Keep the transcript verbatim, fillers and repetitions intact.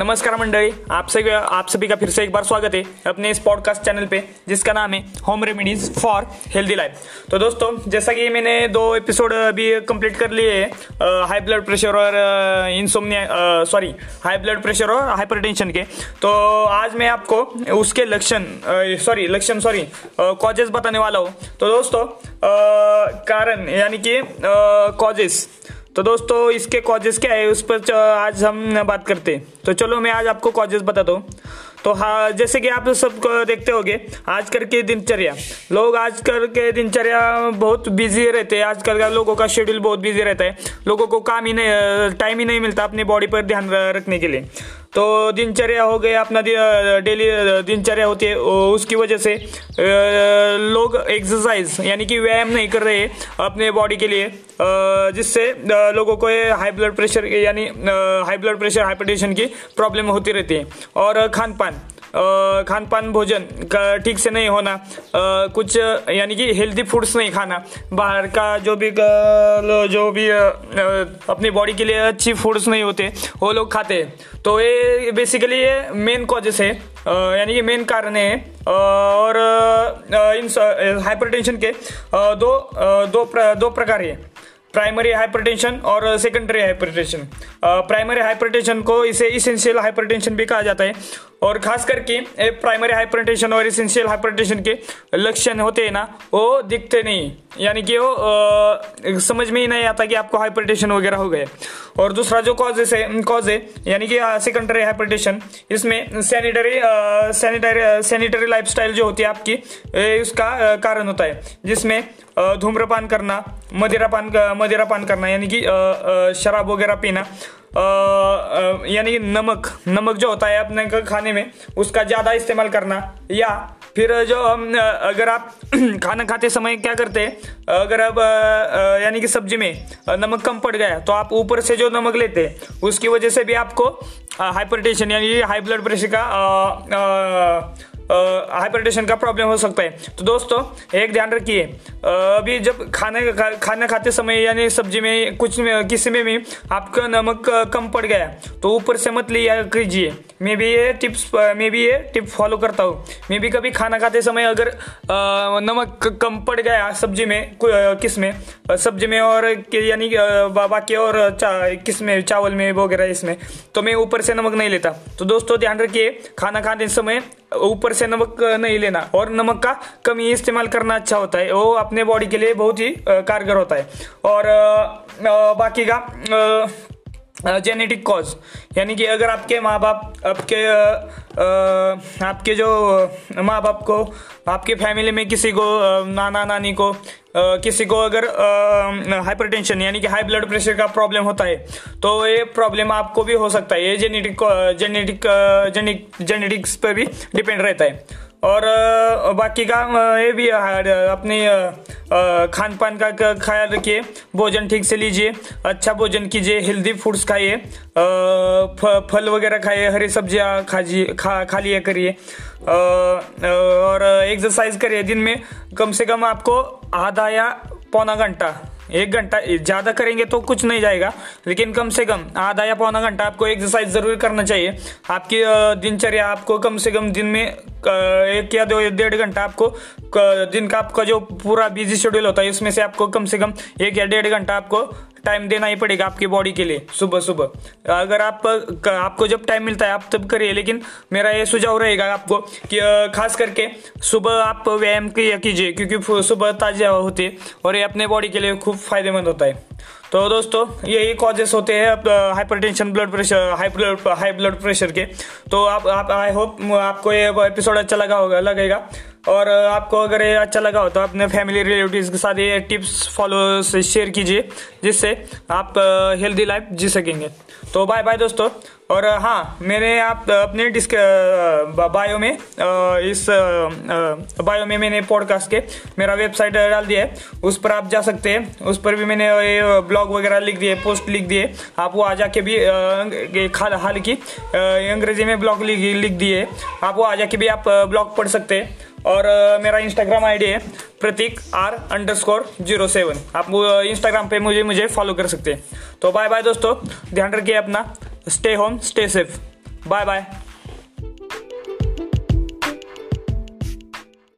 नमस्कार मंडळी, आप सभी आप सभी का फिर से एक बार स्वागत है अपने इस पॉडकास्ट चैनल पे जिसका नाम है home remedies for healthy life. तो दोस्तों, जैसा कि मैंने दो एपिसोड अभी कंप्लीट कर लिए हैं हाई ब्लड प्रेशर और insomnia sorry high blood pressure और हाइपरटेंशन के, तो आज मैं आपको उसके लक्षण सॉरी लक्षण सॉरी कॉजेस बताने वाला हूँ। तो दोस्तों कारण यानी कि कॉजेस, तो दोस्तों इसके कॉजेस क्या है उस पर आज हम बात करते हैं। तो चलो मैं आज आपको कॉजेस बताता हूँ। तो हाँ, जैसे कि आप सबको देखते होंगे आजकल की दिनचर्या, लोग आजकल के दिनचर्या बहुत बिजी रहते हैं। आजकल का लोगों का शेड्यूल बहुत बिजी रहता है, लोगों को काम ही नहीं टाइम ही नहीं मिलता अपनी बॉडी पर ध्यान रखने के लिए। तो दिनचर्या हो गया अपना डेली दिनचर्या होती है, उसकी वजह से लोग एक्सरसाइज यानी कि व्यायाम नहीं कर रहे अपने बॉडी के लिए, जिससे लोगों को हाई ब्लड प्रेशर यानी हाई ब्लड प्रेशर हाइपरटेंशन की प्रॉब्लम होती रहती है। और खान पान खान पान भोजन का ठीक से नहीं होना, कुछ यानी कि हेल्दी फूड्स नहीं खाना, बाहर का जो भी जो भी अपनी बॉडी के लिए अच्छी फूड्स नहीं होते वो लोग खाते हैं। तो ये बेसिकली ये मेन कॉजेस है यानी कि मेन कारण है। और इन हाइपरटेंशन के दो दो प्र, दो प्रकार है, प्राइमरी हाइपरटेंशन और सेकेंडरी हाइपरटेंशन। प्राइमरी हाइपरटेंशन को इसे इसेंशियल हाइपरटेंशन भी कहा जाता है, और खास करके प्राइमरी हाइपरटेंशन और इसेंशियल हाइपरटेंशन के लक्षण होते हैं ना वो दिखते नहीं, यानी कि वो आ, समझ में ही नहीं आता कि आपको हाइपरटेंशन वगैरह हो गया। और दूसरा जो कॉज है कॉज है यानी कि सेकेंडरी हाइपरटेंशन, इसमें सैनिटरी सैनिटरी सैनिटरी लाइफस्टाइल जो होती है आपकी ए, उसका आ, कारण होता है, जिसमें धूम्रपान करना, मदिरापान मदिरापान करना यानी कि शराब वगैरह पीना, यानी कि नमक नमक जो होता है अपने खाने में उसका ज़्यादा इस्तेमाल करना, या फिर जो हम अगर आप खाना खाते समय क्या करते हैं, अगर आप यानी कि सब्जी में नमक कम पड़ गया तो आप ऊपर से जो नमक लेते हैं उसकी वजह से भी आपको हाइपरटेंशन यानी हाई ब्लड प्रेशर का आ, आ, हाइपरटेंशन uh, का प्रॉब्लम हो सकता है। तो दोस्तों एक ध्यान रखिए, अभी जब खाना खा, खाना खाते समय यानी सब्जी में कुछ में किसी में भी आपका नमक कम पड़ गया तो ऊपर से मत लिया कीजिए। मैं भी ये टिप्स मैं भी ये टिप फॉलो करता हूँ। मैं भी कभी खाना खाते समय अगर आ, नमक कम पड़ गया सब्जी में किस में सब्जी में और यानी बाकी और चा, किस में चावल में वगैरह इसमें, तो मैं ऊपर से नमक नहीं लेता। तो दोस्तों ध्यान रखिए, खाना खाते समय ऊपर से नमक नहीं लेना और नमक का कम ही इस्तेमाल करना अच्छा होता है, वो अपने बॉडी के लिए बहुत ही कारगर होता है। और बाकी का जेनेटिक कॉज यानी कि अगर आपके माँ बाप आपके आ, आपके जो माँ बाप को आपके फैमिली में किसी को नाना नानी को Uh, किसी को अगर हाइपरटेंशन यानी कि हाई ब्लड प्रेशर का प्रॉब्लम होता है तो ये प्रॉब्लम आपको भी हो सकता है। ये जेनेटिक जेनेटिक जेनेटिक जेनेटिक्स पर भी डिपेंड रहता है। और uh, बाकी का uh, ये भी अपने uh, खान पान का ख्याल रखिए, भोजन ठीक से लीजिए, अच्छा भोजन कीजिए, हेल्दी फूड्स खाइए, फल वगैरह खाइए, हरी सब्जियाँ खाजिए खा खा लिया करिए, और एक्सरसाइज करिए। दिन में कम से कम आपको आधा या पौना घंटा एक घंटा ज़्यादा करेंगे तो कुछ नहीं जाएगा, लेकिन कम से कम आधा या पौना घंटा आपको एक्सरसाइज ज़रूर करना चाहिए। आपकी दिनचर्या आपको कम से कम दिन में एक या दो डेढ़ घंटा आपको दिन का आपका जो पूरा बिजी शेड्यूल होता है इसमें से आपको कम से कम एक या डेढ़ घंटा आपको टाइम देना ही पड़ेगा आपकी बॉडी के लिए सुबह सुबह। अगर आप आपको जब टाइम मिलता है आप तब करिए, लेकिन मेरा ये सुझाव रहेगा आपको कि खास करके सुबह आप व्यायाम किया कीजिए, क्योंकि सुबह ताज़ा हवा होती है और ये अपने बॉडी के लिए खूब फायदेमंद होता है। तो दोस्तों यही कॉजेस होते हैं hypertension blood pressure high blood high blood pressure के। तो आप आप आई होप आपको ये एपिसोड अच्छा लगा होगा लगेगा, और आपको अगर ये अच्छा लगा हो तो अपने फैमिली रिलेटिव्स के साथ ये टिप्स फॉलो से शेयर कीजिए, जिससे आप हेल्दी लाइफ जी सकेंगे। तो बाय बाय दोस्तों। और हाँ, मैंने आप अपने डिस्क बायो में इस बायो में मैंने पॉडकास्ट के मेरा वेबसाइट डाल दिया है, उस पर आप जा सकते हैं। उस पर भी मैंने ये ब्लॉग वगैरह लिख दिए, पोस्ट लिख दिए, आप वो आ जाके भी हाल की अंग्रेजी में ब्लॉग लिख दिए, आप वो आ जाके भी आप ब्लॉग पढ़ सकते हैं। और uh, मेरा इंस्टाग्राम आईडी है Prateek R underscore zero seven, आप इंस्टाग्राम पे मुझे मुझे फॉलो कर सकते हैं। तो बाय बाय दोस्तों, ध्यान रखिए अपना, stay home stay safe. Bye bye.